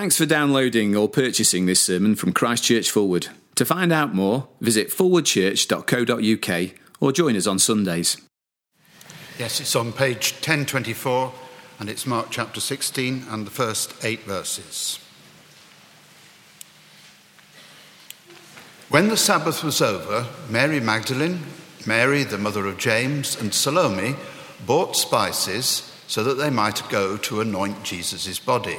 Thanks for downloading or purchasing this sermon from Christchurch Forward. To find out more, visit forwardchurch.co.uk or join us on Sundays. Yes, it's on page 1024 and it's Mark chapter 16 and the first 8 verses. When the Sabbath was over, Mary Magdalene, Mary the mother of James, and Salome bought spices so that they might go to anoint Jesus' body.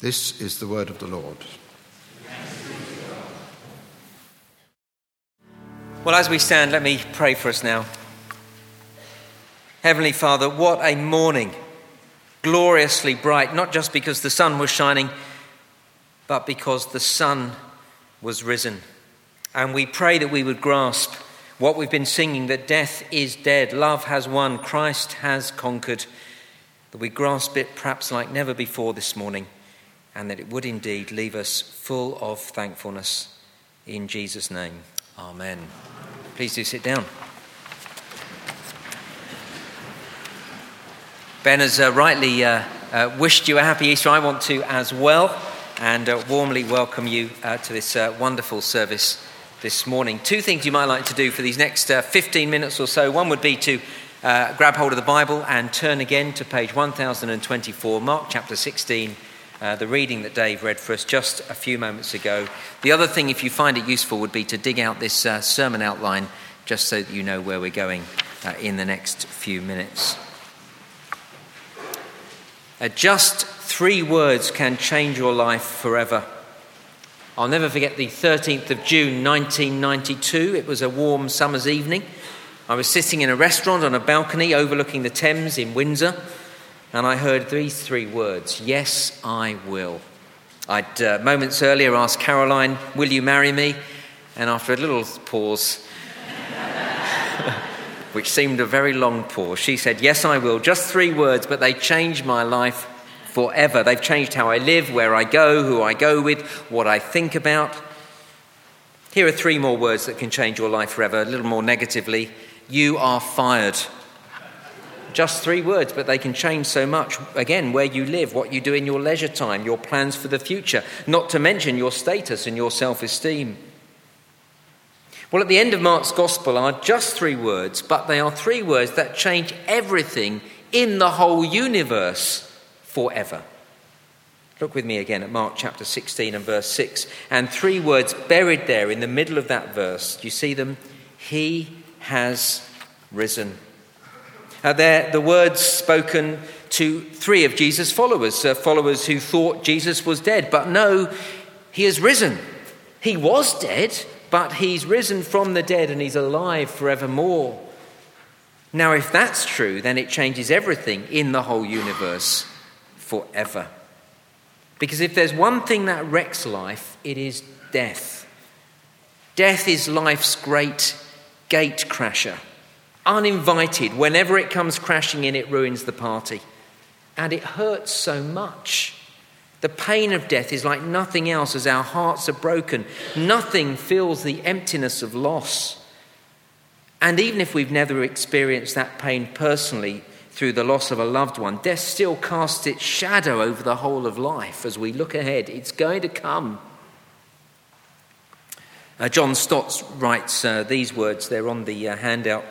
This is the word of the Lord. Well, as we stand, let me pray for us now. Heavenly Father, what a morning, gloriously bright, not just because the sun was shining, but because the sun was risen. And we pray that we would grasp what we've been singing, that death is dead, love has won, Christ has conquered, that we grasp it perhaps like never before this morning, and that it would indeed leave us full of thankfulness. In Jesus' name, amen. Please do sit down. Ben has rightly wished you a happy Easter. I want to as well, and warmly welcome you to this wonderful service this morning. 2 things you might like to do for these next 15 minutes or so. One would be to grab hold of the Bible and turn again to page 1024, Mark chapter 16, the reading that Dave read for us just a few moments ago. The other thing, if you find it useful, would be to dig out this sermon outline just so that you know where we're going in the next few minutes. Just 3 words can change your life forever. I'll never forget the 13th of June 1992. It was a warm summer's evening. I was sitting in a restaurant on a balcony overlooking the Thames in Windsor, and I heard these 3 words: "Yes, I will." I'd moments earlier asked Caroline, "Will you marry me?" And after a little pause, which seemed a very long pause, she said, "Yes, I will." Just 3 words, but they changed my life forever. They've changed how I live, where I go, who I go with, what I think about. Here are 3 more words that can change your life forever, a little more negatively. You are fired. Just 3 words, but they can change so much. Again, where you live, what you do in your leisure time, your plans for the future, not to mention your status and your self-esteem. Well, at the end of Mark's Gospel are just 3 words, but they are 3 words that change everything in the whole universe forever. Look with me again at Mark chapter 16 and verse 6. And 3 words buried there in the middle of that verse. Do you see them? He has risen. They're the words spoken to 3 of Jesus' followers, followers who thought Jesus was dead. But no, he has risen. He was dead, but he's risen from the dead and he's alive forevermore. Now, if that's true, then it changes everything in the whole universe forever. Because if there's one thing that wrecks life, it is death. Death is life's great gate crasher. Uninvited, whenever it comes crashing in, it ruins the party. And it hurts so much. The pain of death is like nothing else as our hearts are broken. Nothing fills the emptiness of loss. And even if we've never experienced that pain personally, through the loss of a loved one, death still casts its shadow over the whole of life as we look ahead. It's going to come. John Stott writes these words. They're on the handout.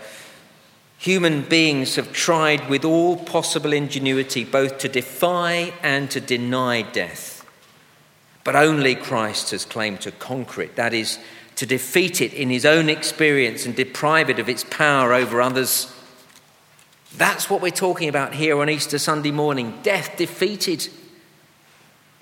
Human beings have tried with all possible ingenuity both to defy and to deny death. But only Christ has claimed to conquer it, that is, to defeat it in his own experience and deprive it of its power over others. That's what we're talking about here on Easter Sunday morning, death defeated.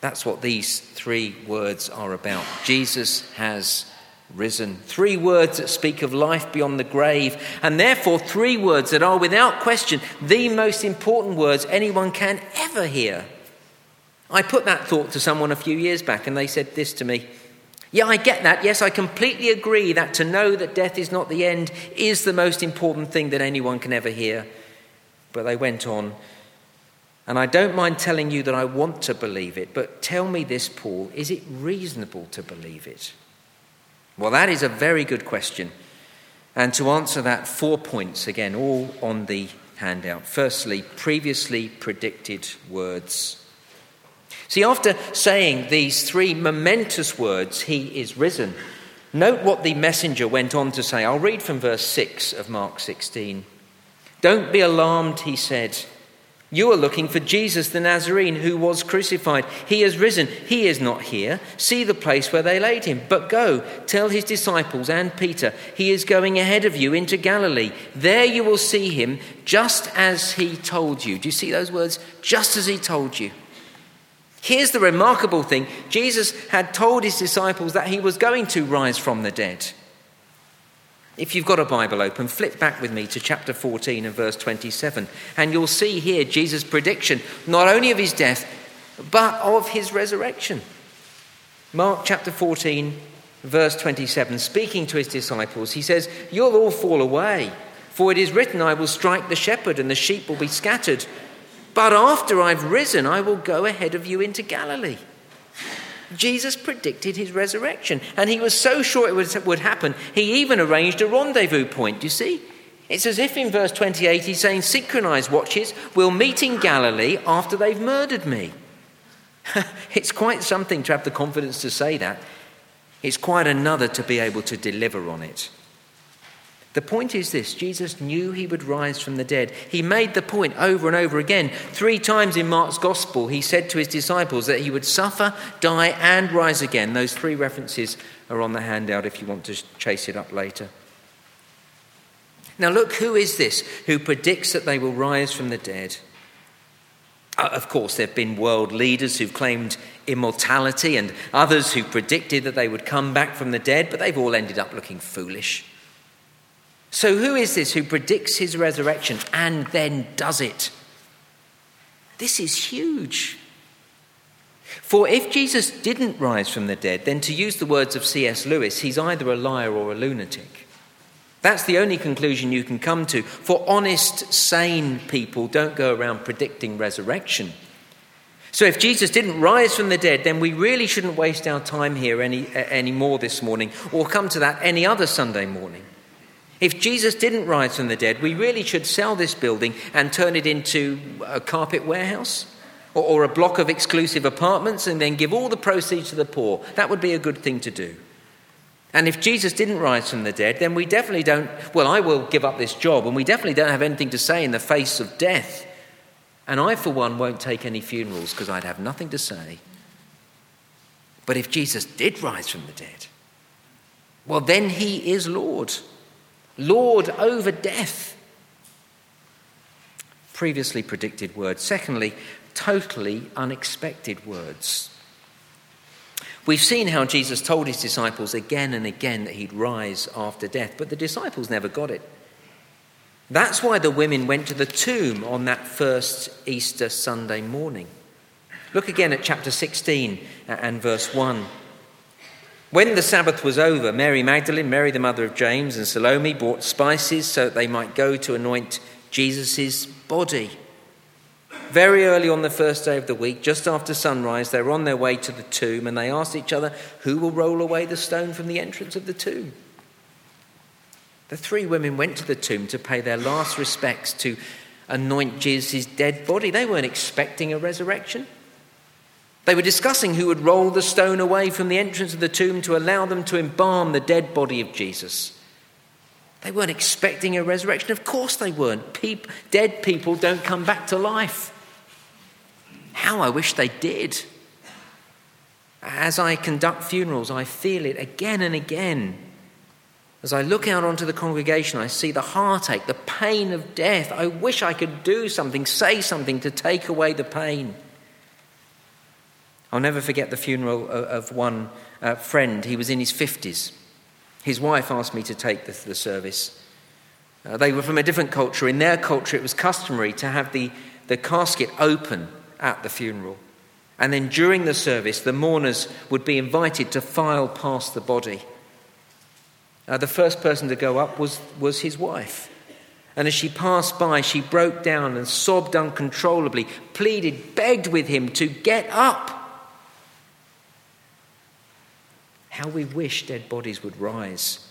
That's what these three words are about. Jesus has risen. Three words that speak of life beyond the grave, and therefore three words that are without question the most important words anyone can ever hear. I put that thought to someone a few years back and they said this to me: yeah, I get that. Yes, I completely agree that to know that death is not the end is the most important thing that anyone can ever hear. But they went on, and I don't mind telling you that I want to believe it, but tell me this, Paul, is it reasonable to believe it? Well, that is a very good question. And to answer that, 4 points again, all on the handout. Firstly, previously predicted words. See, after saying these three momentous words, he is risen, note what the messenger went on to say. I'll read from verse 6 of Mark 16. Don't be alarmed, he said. You are looking for Jesus the Nazarene, who was crucified. He has risen. He is not here. See the place where they laid him. But go, tell his disciples and Peter, he is going ahead of you into Galilee. There you will see him, just as he told you. Do you see those words? Just as he told you. Here's the remarkable thing. Jesus had told his disciples that he was going to rise from the dead. If you've got a Bible open, flip back with me to chapter 14 and verse 27. And you'll see here Jesus' prediction, not only of his death, but of his resurrection. Mark chapter 14, verse 27, speaking to his disciples, he says, you'll all fall away, for it is written, I will strike the shepherd and the sheep will be scattered. But after I've risen, I will go ahead of you into Galilee. Jesus predicted his resurrection, and he was so sure it would happen, he even arranged a rendezvous point, you see? It's as if in verse 28 he's saying, synchronize watches, we'll meet in Galilee after they've murdered me. It's quite something to have the confidence to say that. It's quite another to be able to deliver on it. The point is this: Jesus knew he would rise from the dead. He made the point over and over again. 3 times in Mark's gospel, he said to his disciples that he would suffer, die, and rise again. Those 3 references are on the handout if you want to chase it up later. Now look, who is this who predicts that they will rise from the dead? Of course, there have been world leaders who've claimed immortality and others who predicted that they would come back from the dead, but they've all ended up looking foolish. So who is this who predicts his resurrection and then does it? This is huge. For if Jesus didn't rise from the dead, then to use the words of C.S. Lewis, he's either a liar or a lunatic. That's the only conclusion you can come to. For honest, sane people don't go around predicting resurrection. So if Jesus didn't rise from the dead, then we really shouldn't waste our time here any more this morning, or come to that any other Sunday morning. If Jesus didn't rise from the dead, we really should sell this building and turn it into a carpet warehouse or a block of exclusive apartments and then give all the proceeds to the poor. That would be a good thing to do. And if Jesus didn't rise from the dead, then we definitely don't, well, I will give up this job, and we definitely don't have anything to say in the face of death. And I, for one, won't take any funerals because I'd have nothing to say. But if Jesus did rise from the dead, well, then he is Lord. Lord over death. Previously predicted words. Secondly, totally unexpected words. We've seen how Jesus told his disciples again and again that he'd rise after death, but the disciples never got it. That's why the women went to the tomb on that first Easter Sunday morning. Look again at chapter 16 and verse 1. When the Sabbath was over, Mary Magdalene, Mary the mother of James, and Salome bought spices so that they might go to anoint Jesus' body. Very early on the first day of the week, just after sunrise, they were on their way to the tomb, and they asked each other, who will roll away the stone from the entrance of the tomb? The 3 women went to the tomb to pay their last respects to anoint Jesus' dead body. They weren't expecting a resurrection. They were discussing who would roll the stone away from the entrance of the tomb to allow them to embalm the dead body of Jesus. They weren't expecting a resurrection. Of course they weren't. Dead people don't come back to life. How I wish they did. As I conduct funerals, I feel it again and again. As I look out onto the congregation, I see the heartache, the pain of death. I wish I could do something, say something to take away the pain. I'll never forget the funeral of one friend. He was in his 50s. His wife asked me to take the service. They were from a different culture. In their culture, it was customary to have the casket open at the funeral. And then during the service, the mourners would be invited to file past the body. The first person to go up was his wife. And as she passed by, she broke down and sobbed uncontrollably, pleaded, begged with him to get up. How we wish dead bodies would rise.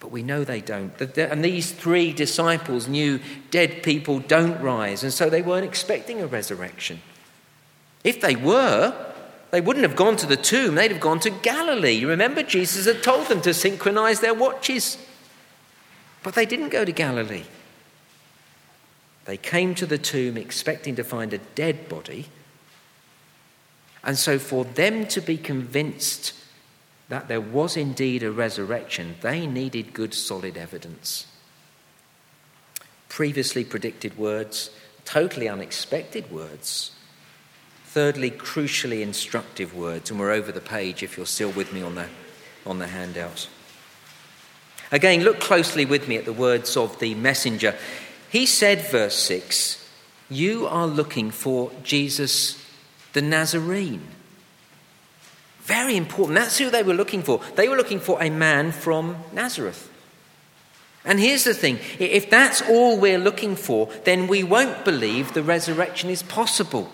But we know they don't. And these three disciples knew dead people don't rise, and so they weren't expecting a resurrection. If they were, they wouldn't have gone to the tomb. They'd have gone to Galilee. You remember, Jesus had told them to synchronize their watches. But they didn't go to Galilee. They came to the tomb expecting to find a dead body. And so for them to be convinced that there was indeed a resurrection, they needed good, solid evidence. Previously predicted words, totally unexpected words. Thirdly, crucially instructive words, and we're over the page if you're still with me on the handout. Again, look closely with me at the words of the messenger. He said, verse 6, "You are looking for Jesus the Nazarene." Very important. That's who they were looking for. They were looking for a man from Nazareth. And here's the thing, if that's all we're looking for, then we won't believe the resurrection is possible.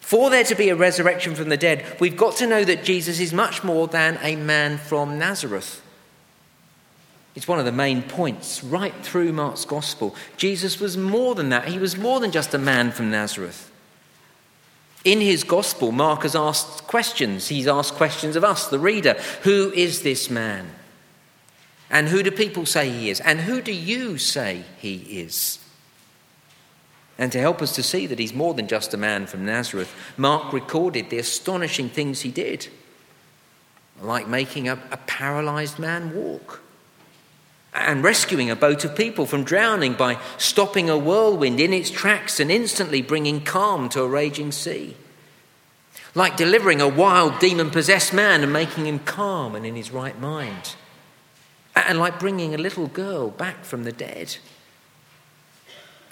For there to be a resurrection from the dead, we've got to know that Jesus is much more than a man from Nazareth. It's one of the main points right through Mark's gospel. Jesus was more than that. He was more than just a man from Nazareth. In his gospel, Mark has asked questions. He's asked questions of us, the reader. Who is this man? And who do people say he is? And who do you say he is? And to help us to see that he's more than just a man from Nazareth, Mark recorded the astonishing things he did, like making a paralyzed man walk and rescuing a boat of people from drowning by stopping a whirlwind in its tracks and instantly bringing calm to a raging sea, like delivering a wild demon-possessed man and making him calm and in his right mind, and like bringing a little girl back from the dead.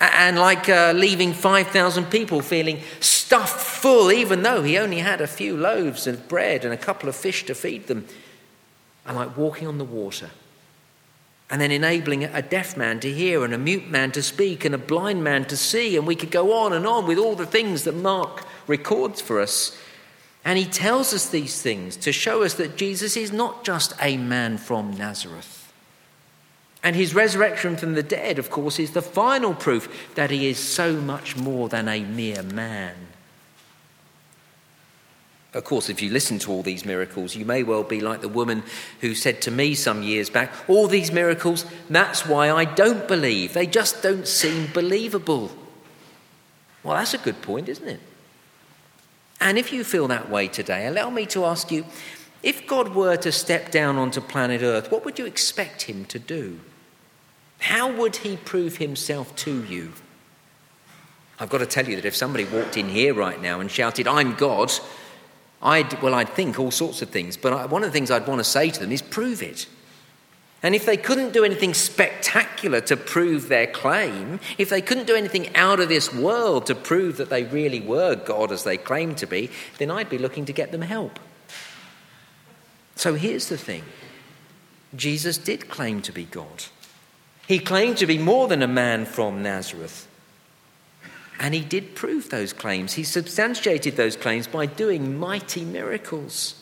And like leaving 5,000 people feeling stuffed full, even though he only had a few loaves of bread and a couple of fish to feed them. And like walking on the water. And then enabling a deaf man to hear and a mute man to speak and a blind man to see. And we could go on and on with all the things that Mark records for us. And he tells us these things to show us that Jesus is not just a man from Nazareth. And his resurrection from the dead, of course, is the final proof that he is so much more than a mere man. Of course, if you listen to all these miracles, you may well be like the woman who said to me some years back, all these miracles, that's why I don't believe. They just don't seem believable. Well, that's a good point, isn't it? And if you feel that way today, allow me to ask you, if God were to step down onto planet Earth, what would you expect him to do? How would he prove himself to you? I've got to tell you that if somebody walked in here right now and shouted, "I'm God," I'd think all sorts of things. But one of the things I'd want to say to them is, prove it. And if they couldn't do anything spectacular to prove their claim, if they couldn't do anything out of this world to prove that they really were God as they claimed to be, then I'd be looking to get them help. So here's the thing. Jesus did claim to be God. He claimed to be more than a man from Nazareth. And he did prove those claims. He substantiated those claims by doing mighty miracles.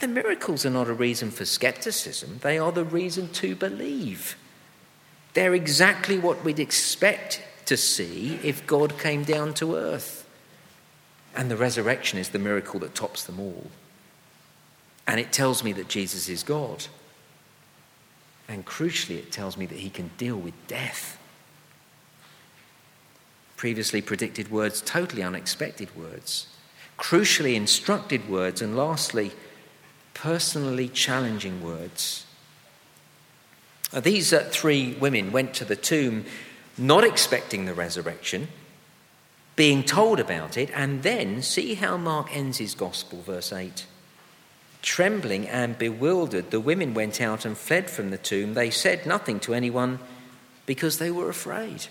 The miracles are not a reason for skepticism. They are the reason to believe. They're exactly what we'd expect to see if God came down to earth. And the resurrection is the miracle that tops them all. And it tells me that Jesus is God. And crucially, it tells me that he can deal with death. Previously predicted words, totally unexpected words. crucially instructed words, and lastly, personally challenging words. These three women went to the tomb not expecting the resurrection, being told about it, and then see how Mark ends his gospel, verse 8. Trembling and bewildered, the women went out and fled from the tomb. They said nothing to anyone because they were afraid.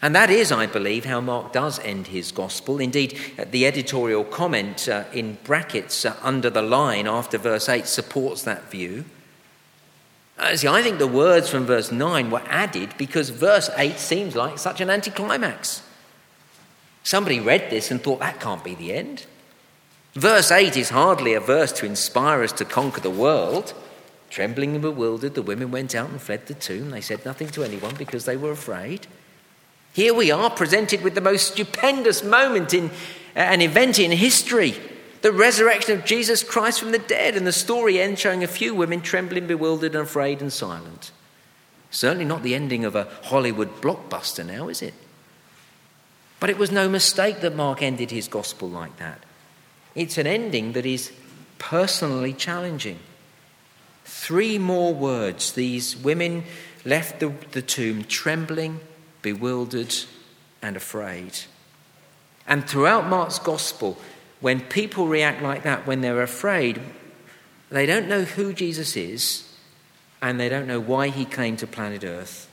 And that is, I believe, how Mark does end his gospel. Indeed, the editorial comment in brackets under the line after verse 8 supports that view. I think the words from verse 9 were added because verse 8 seems like such an anticlimax. Somebody read this and thought, that can't be the end. Verse 8 is hardly a verse to inspire us to conquer the world. Trembling and bewildered, the women went out and fled the tomb. They said nothing to anyone because they were afraid. Here we are presented with the most stupendous moment in an event in history, the resurrection of Jesus Christ from the dead, and the story ends showing a few women trembling, bewildered, and afraid and silent. Certainly not the ending of a Hollywood blockbuster now, is it? But it was no mistake that Mark ended his gospel like that. It's an ending that is personally challenging. Three more words. These women left the tomb trembling, bewildered, and afraid. And throughout Mark's gospel, when people react like that, when they're afraid, they don't know who Jesus is, and they don't know why he came to planet Earth.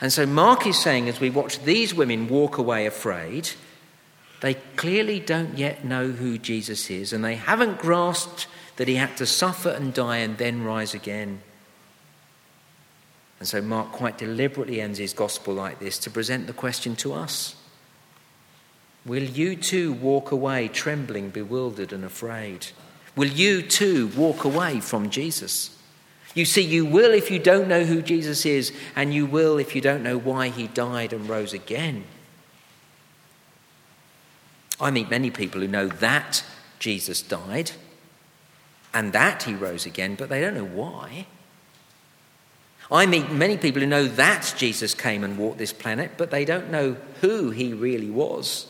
And so Mark is saying, as we watch these women walk away afraid, they clearly don't yet know who Jesus is, and they haven't grasped that he had to suffer and die and then rise again. And so Mark quite deliberately ends his gospel like this to present the question to us. Will you too walk away trembling, bewildered and afraid? Will you too walk away from Jesus? You see, you will if you don't know who Jesus is, and you will if you don't know why he died and rose again. I meet many people who know that Jesus died and that he rose again, but they don't know why. I meet many people who know that Jesus came and walked this planet, but they don't know who he really was.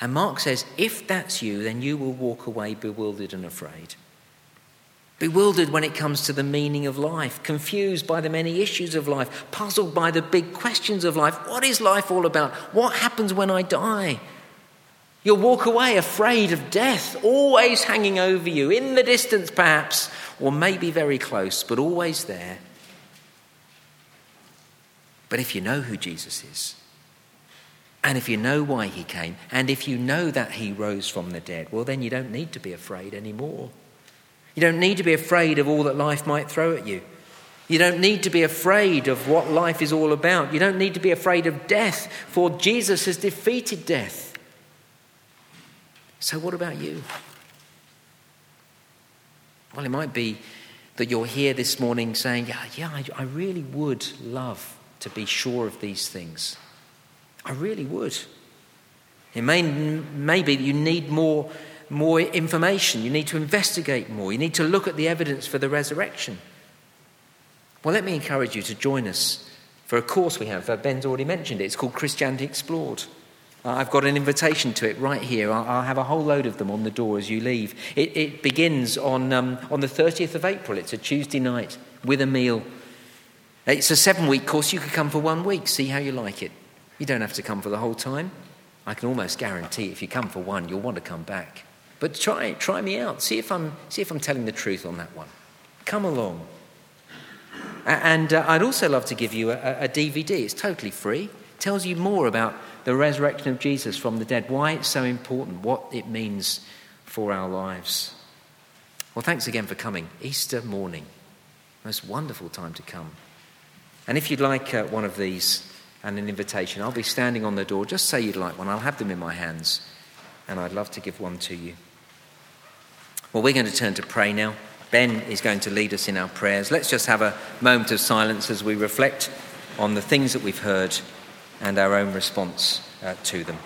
And Mark says, if that's you, then you will walk away bewildered and afraid. Bewildered when it comes to the meaning of life, confused by the many issues of life, puzzled by the big questions of life. What is life all about? What happens when I die? You'll walk away afraid of death, always hanging over you, in the distance perhaps, or maybe very close, but always there. But if you know who Jesus is, and if you know why he came, and if you know that he rose from the dead, well, then you don't need to be afraid anymore. You don't need to be afraid of all that life might throw at you. You don't need to be afraid of what life is all about. You don't need to be afraid of death, for Jesus has defeated death. So what about you? Well, it might be that you're here this morning saying, I really would love to be sure of these things. I really would. It may be that you need more information. You need to investigate more. You need to look at the evidence for the resurrection. Well, let me encourage you to join us for a course we have. Ben's already mentioned it. It's called Christianity Explored. I've got an invitation to it right here. I'll have a whole load of them on the door as you leave. It begins on the 30th of April. It's a Tuesday night with a meal. It's a 7-week course. You could come for 1 week, see how you like it. You don't have to come for the whole time. I can almost guarantee if you come for one, you'll want to come back. But try me out. See if I'm telling the truth on that one. Come along. And I'd also love to give you a DVD. It's totally free. Tells you more about the resurrection of Jesus from the dead, why it's so important, what it means for our lives. Well, thanks again for coming. Easter morning, most wonderful time to come. And if you'd like one of these and an invitation, I'll be standing on the door. Just say you'd like one. I'll have them in my hands, and I'd love to give one to you. Well, we're going to turn to pray now. Ben is going to lead us in our prayers. Let's just have a moment of silence as we reflect on the things that we've heard and our own response to them.